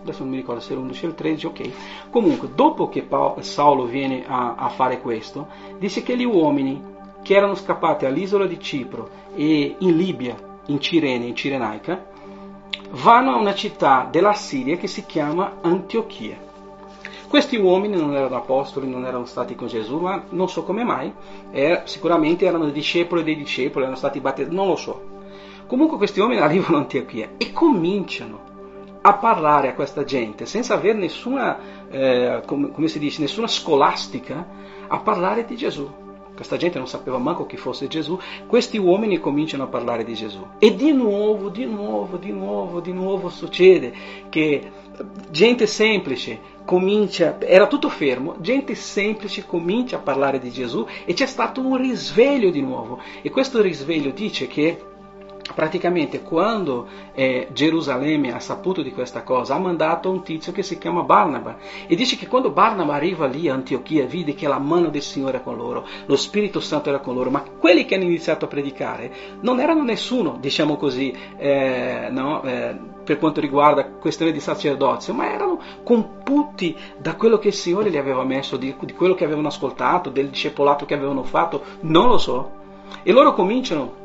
adesso non mi ricordo se era undici o il tredici, ok. Comunque, dopo che Paolo, Saulo viene a, a fare questo, dice che gli uomini che erano scappati all'isola di Cipro e in Libia, in Cirene, in Cirenaica, vanno a una città della Siria che si chiama Antiochia. Questi uomini non erano apostoli, non erano stati con Gesù, ma non so come mai, eh, sicuramente erano discepoli dei discepoli, erano stati battezzati, non lo so. Comunque questi uomini arrivano a Antiochia e cominciano a parlare a questa gente senza avere nessuna, eh, come, come si dice, nessuna scolastica, a parlare di Gesù. Questa gente non sapeva manco chi fosse Gesù, questi uomini cominciano a parlare di Gesù. E di nuovo, di nuovo, di nuovo, di nuovo succede che gente semplice comincia, era tutto fermo, gente semplice comincia a parlare di Gesù e c'è stato un risveglio di nuovo. E questo risveglio dice che praticamente quando eh, Gerusalemme ha saputo di questa cosa, ha mandato un tizio che si chiama Barnaba, e dice che quando Barnaba arriva lì a Antiochia vide che la mano del Signore era con loro, lo Spirito Santo era con loro, ma quelli che hanno iniziato a predicare non erano nessuno, diciamo così, eh, no, eh, per quanto riguarda questione di sacerdozio, ma erano computi da quello che il Signore gli aveva messo, di, di quello che avevano ascoltato, del discepolato che avevano fatto, non lo so. E loro cominciano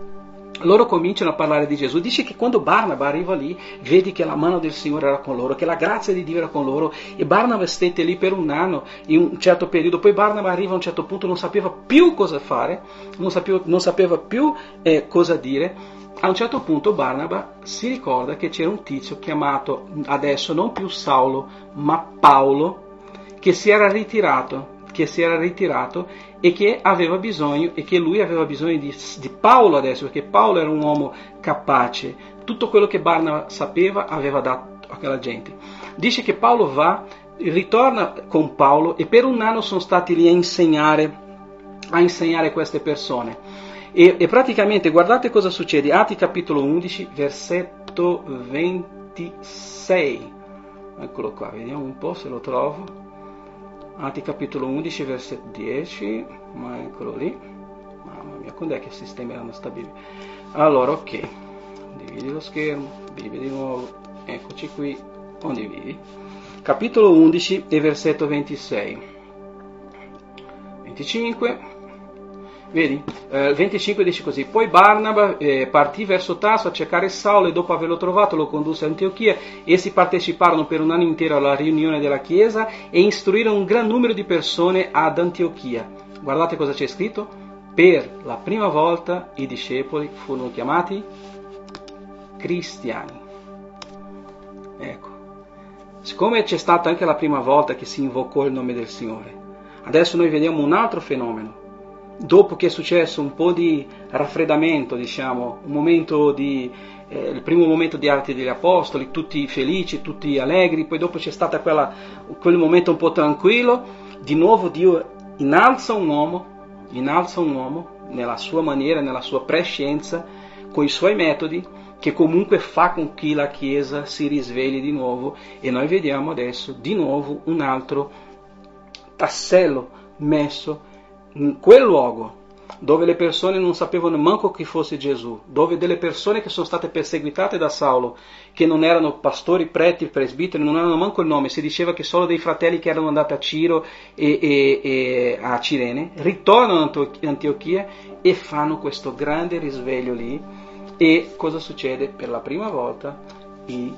Loro cominciano a parlare di Gesù. Dice che quando Barnaba arriva lì, vede che la mano del Signore era con loro, che la grazia di Dio era con loro, e Barnaba stette lì per un anno, in un certo periodo. Poi Barnaba arriva a un certo punto, non sapeva più cosa fare, non sapeva, non sapeva più eh, cosa dire. A un certo punto Barnaba si ricorda che c'era un tizio chiamato, adesso non più Saulo, ma Paolo, che si era ritirato, che si era ritirato e che aveva bisogno, e che lui aveva bisogno di, di Paolo adesso, perché Paolo era un uomo capace, tutto quello che Barnaba sapeva aveva dato a quella gente. Dice che Paolo va, ritorna con Paolo, e per un anno sono stati lì a insegnare, a insegnare queste persone. E, e praticamente guardate cosa succede, Atti capitolo undici versetto ventisei, eccolo qua, vediamo un po' se lo trovo. Atti capitolo undici, versetto dieci, ma eccolo lì, mamma mia, quando è che il sistema era stabile? Allora, ok, dividi lo schermo, Bibbia di nuovo, eccoci qui, condividi, capitolo undici e versetto ventisei, venticinque, vedi, eh, venticinque dice così: poi Barnaba eh, partì verso Tarso a cercare Saulo, e dopo averlo trovato lo condusse a Antiochia. Essi parteciparono per un anno intero alla riunione della chiesa e istruirono un gran numero di persone ad Antiochia. Guardate cosa c'è scritto: per la prima volta i discepoli furono chiamati cristiani. Ecco, siccome c'è stata anche la prima volta che si invocò il nome del Signore, adesso noi vediamo un altro fenomeno. Dopo che è successo un po' di raffreddamento, diciamo, un momento di, eh, il primo momento di Atti degli Apostoli, tutti felici, tutti allegri, poi dopo c'è stato quel momento un po' tranquillo, di nuovo Dio innalza un uomo, innalza un uomo nella sua maniera, nella sua prescienza, con i suoi metodi, che comunque fa con che la Chiesa si risvegli di nuovo. E noi vediamo adesso di nuovo un altro tassello messo in quel luogo dove le persone non sapevano manco chi fosse Gesù, dove delle persone che sono state perseguitate da Saulo, che non erano pastori, preti, presbiteri, non erano manco il nome, si diceva che solo dei fratelli che erano andati a Ciro e, e, e a Cirene, ritornano in Antiochia e fanno questo grande risveglio lì. E cosa succede? Per la prima volta i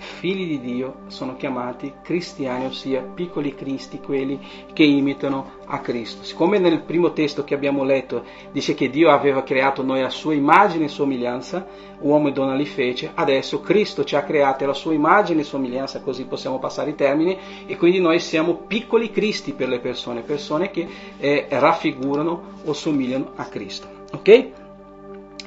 figli di Dio sono chiamati cristiani, ossia piccoli cristi, quelli che imitano a Cristo. Siccome nel primo testo che abbiamo letto dice che Dio aveva creato noi a sua immagine e somiglianza, uomo e donna li fece, adesso Cristo ci ha creato alla sua immagine e somiglianza, così possiamo passare i termini, e quindi noi siamo piccoli cristi per le persone, persone che eh, raffigurano o somigliano a Cristo. Ok?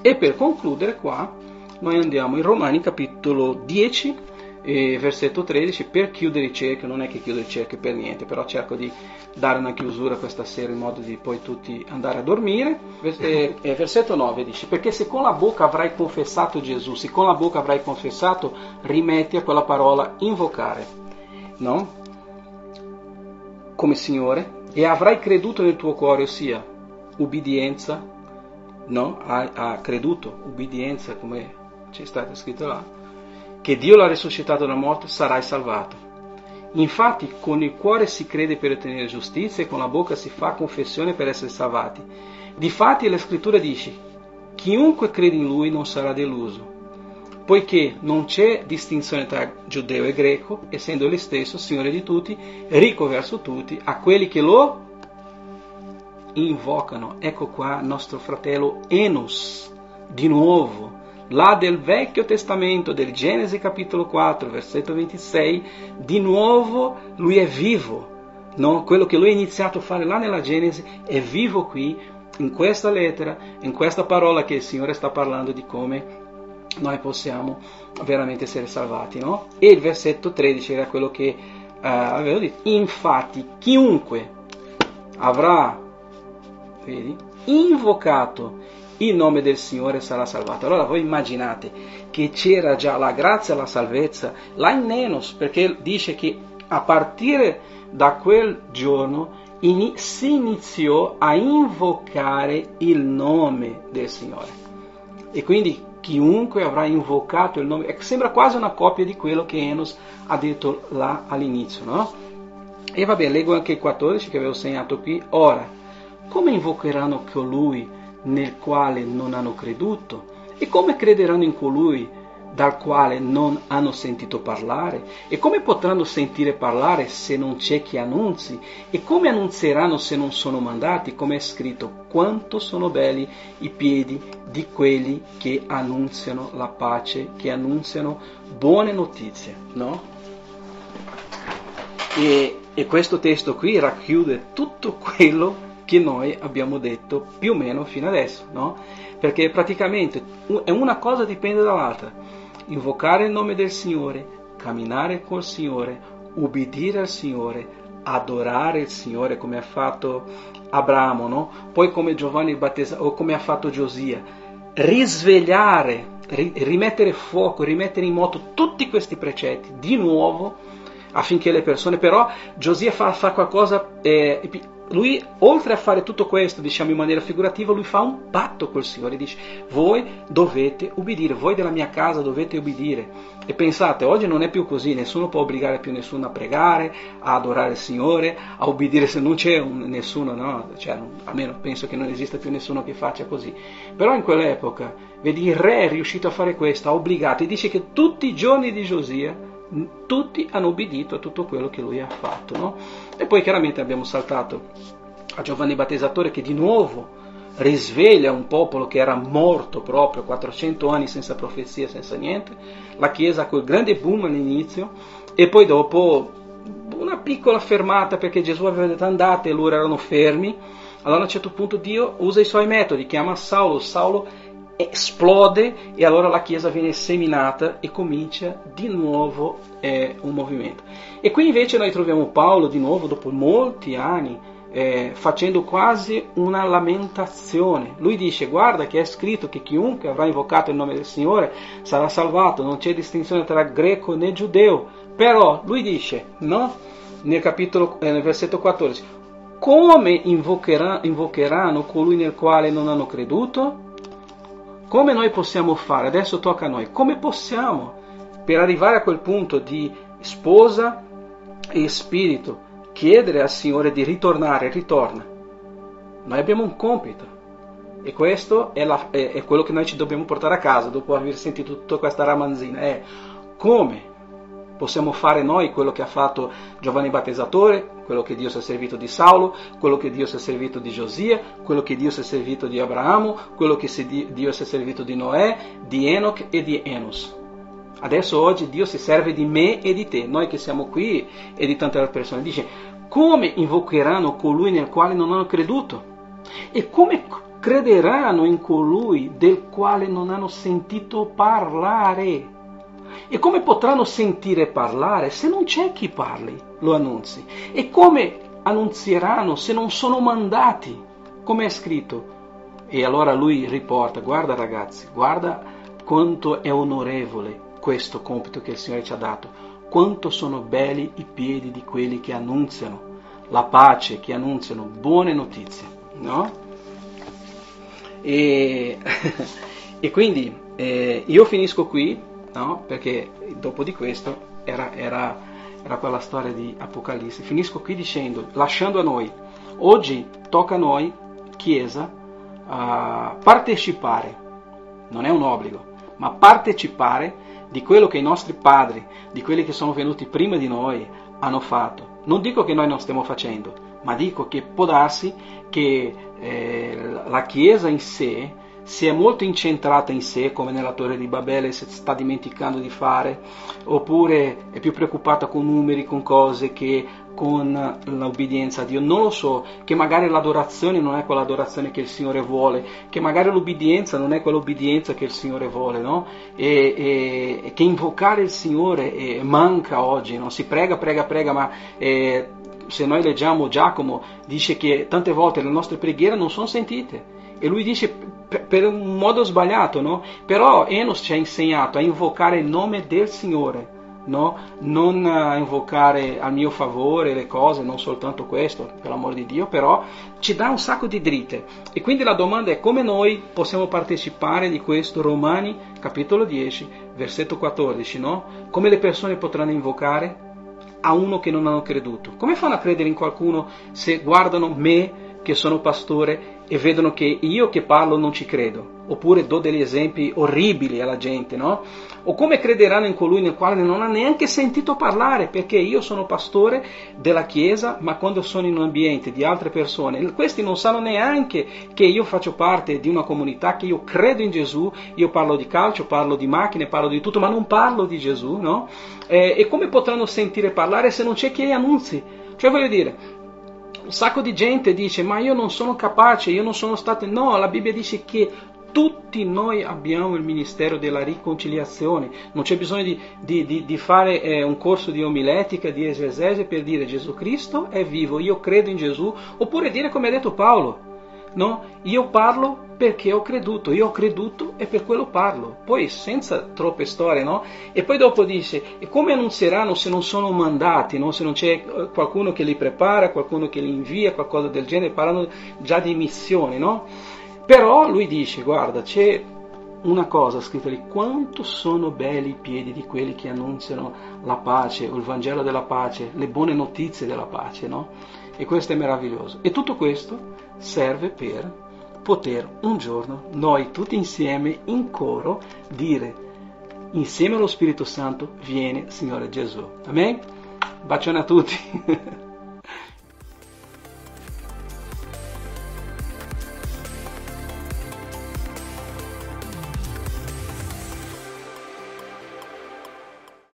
E per concludere qua noi andiamo in Romani capitolo dieci, e versetto tredici, per chiudere il cerchio. Non è che chiudo il cerchio per niente, però cerco di dare una chiusura questa sera in modo di poi tutti andare a dormire. Versetto nove dice: perché se con la bocca avrai confessato Gesù, se con la bocca avrai confessato, rimetti a quella parola invocare, no? Come Signore, e avrai creduto nel tuo cuore, ossia ubbidienza, no? Ha, ha creduto, ubbidienza, come c'è stato scritto là, che Dio l'ha risuscitato dalla morte, sarai salvato. Infatti con il cuore si crede per ottenere giustizia e con la bocca si fa confessione per essere salvati. Difatti la scrittura dice: chiunque crede in lui non sarà deluso, poiché non c'è distinzione tra giudeo e greco, essendo lui stesso Signore di tutti, ricco verso tutti, a quelli che lo invocano. Ecco qua nostro fratello Enos di nuovo, là del Vecchio Testamento, del Genesi capitolo quattro, versetto ventisei, di nuovo lui è vivo, no? Quello che lui ha iniziato a fare là nella Genesi è vivo qui, in questa lettera, in questa parola che il Signore sta parlando di come noi possiamo veramente essere salvati, no? E il versetto tredici era quello che uh, avevo detto. Infatti chiunque avrà, vedi, invocato il nome del Signore sarà salvato. Allora voi immaginate che c'era già la grazia e la salvezza là in Enos, perché dice che a partire da quel giorno in, si iniziò a invocare il nome del Signore. E quindi chiunque avrà invocato il nome, sembra quasi una copia di quello che Enos ha detto là all'inizio, no? E vabbè, leggo anche il quattordici che avevo segnato qui. Ora, come invocheranno colui nel quale non hanno creduto? E come crederanno in colui dal quale non hanno sentito parlare? E come potranno sentire parlare se non c'è chi annunzi? E come annunzieranno se non sono mandati? Come è scritto: quanto sono belli i piedi di quelli che annunziano la pace, che annunziano buone notizie, no? E, e questo testo qui racchiude tutto quello che noi abbiamo detto più o meno fino adesso, no? Perché praticamente una cosa dipende dall'altra: invocare il nome del Signore, camminare col Signore, ubbidire al Signore, adorare il Signore come ha fatto Abramo, no? Poi come Giovanni Battista o come ha fatto Giosia, risvegliare, ri- rimettere fuoco, rimettere in moto tutti questi precetti di nuovo affinché le persone, però Giosia fa, fa qualcosa, eh, lui oltre a fare tutto questo, diciamo in maniera figurativa, lui fa un patto col Signore, dice: voi dovete ubbidire, voi della mia casa dovete ubbidire. E pensate, oggi non è più così, nessuno può obbligare più nessuno a pregare, a adorare il Signore, a ubbidire, se non c'è un, nessuno, no? Cioè, almeno penso che non esista più nessuno che faccia così. Però in quell'epoca, vedi, il re è riuscito a fare questo, ha obbligato, e dice che tutti i giorni di Giosia tutti hanno obbedito a tutto quello che lui ha fatto, no? E poi chiaramente abbiamo saltato a Giovanni Battezzatore, che di nuovo risveglia un popolo che era morto proprio, quattrocento anni senza profezia, senza niente. La Chiesa col grande boom all'inizio, e poi dopo una piccola fermata, perché Gesù aveva detto andate e loro erano fermi. Allora a un certo punto Dio usa i suoi metodi, chiama Saulo, Saulo esplode, e allora la Chiesa viene seminata e comincia di nuovo eh, un movimento. E qui invece noi troviamo Paolo di nuovo dopo molti anni eh, facendo quasi una lamentazione. Lui dice: guarda che è scritto che chiunque avrà invocato il nome del Signore sarà salvato, non c'è distinzione tra greco né giudeo. Però lui dice, no? Nel capitolo, eh, nel versetto quattordici, come invocherà, invocheranno colui nel quale non hanno creduto? Come noi possiamo fare? Adesso tocca a noi. Come possiamo, per arrivare a quel punto di sposa e spirito, chiedere al Signore di ritornare? Ritorna. Noi abbiamo un compito, e questo è, la, è, è quello che noi ci dobbiamo portare a casa dopo aver sentito tutta questa ramanzina. È come possiamo fare noi quello che ha fatto Giovanni Battezzatore, quello che Dio si è servito di Saulo, quello che Dio si è servito di Giosia, quello che Dio si è servito di Abramo, quello che si, Dio si è servito di Noè, di Enoch e di Enos. Adesso oggi Dio si serve di me e di te, noi che siamo qui e di tante altre persone. Dice: come invocheranno colui nel quale non hanno creduto? E come crederanno in colui del quale non hanno sentito parlare? E come potranno sentire parlare se non c'è chi parli, lo annunzi? E come annunzieranno se non sono mandati, come è scritto? E allora lui riporta: guarda ragazzi, guarda quanto è onorevole questo compito che il Signore ci ha dato, quanto sono belli i piedi di quelli che annunziano la pace, che annunziano buone notizie, no? E, e quindi eh, io finisco qui, no? Perché dopo di questo era, era, era quella storia di Apocalisse. Finisco qui dicendo, lasciando a noi, oggi tocca a noi, Chiesa, a partecipare, non è un obbligo, ma partecipare di quello che i nostri padri, di quelli che sono venuti prima di noi, hanno fatto. Non dico che noi non stiamo facendo, ma dico che può darsi che eh, la Chiesa in sé si è molto incentrata in sé, come nella Torre di Babele si sta dimenticando di fare, oppure è più preoccupata con numeri, con cose, che con l'obbedienza a Dio. Non lo so, che magari l'adorazione non è quell'adorazione che il Signore vuole, che magari l'obbedienza non è quell'obbedienza che il Signore vuole, no? E, e, e che invocare il Signore eh, manca oggi, no? Si prega, prega, prega, ma... Eh, se noi leggiamo Giacomo, dice che tante volte le nostre preghiere non sono sentite, e lui dice per un modo sbagliato, no? Però Enos ci ha insegnato a invocare il nome del Signore, no? Non a invocare a mio favore le cose, non soltanto questo, per l'amor di Dio, però ci dà un sacco di dritte. E quindi la domanda è: come noi possiamo partecipare di questo? Romani capitolo dieci, versetto quattordici, no? Come le persone potranno invocare a uno che non hanno creduto? Come fanno a credere in qualcuno se guardano me, che sono pastore, e vedono che io che parlo non ci credo, oppure do degli esempi orribili alla gente, no? O come crederanno in colui nel quale non ha neanche sentito parlare? Perché io sono pastore della Chiesa, ma quando sono in un ambiente di altre persone, questi non sanno neanche che io faccio parte di una comunità, che io credo in Gesù, io parlo di calcio, parlo di macchine, parlo di tutto, ma non parlo di Gesù, no? Eh, e come potranno sentire parlare se non c'è chi li annunzi? Cioè, voglio dire, un sacco di gente dice: ma io non sono capace, io non sono stato... No, la Bibbia dice che tutti noi abbiamo il ministero della riconciliazione. Non c'è bisogno di, di, di, di fare eh, un corso di omiletica, di esegesi, per dire: Gesù Cristo è vivo, io credo in Gesù. Oppure dire, come ha detto Paolo, no? Io parlo perché ho creduto, io ho creduto e per quello parlo. Poi senza troppe storie, no? E poi dopo dice: e come annunzieranno se non sono mandati, no? Se non c'è qualcuno che li prepara, qualcuno che li invia, qualcosa del genere, parlano già di missione, no? Però lui dice: guarda, c'è una cosa scritta lì, quanto sono belli i piedi di quelli che annunziano la pace, o il Vangelo della pace, le buone notizie della pace, no? E questo è meraviglioso. E tutto questo serve per poter un giorno noi tutti insieme in coro dire insieme allo Spirito Santo: vieni Signore Gesù. Amen? Bacione a tutti!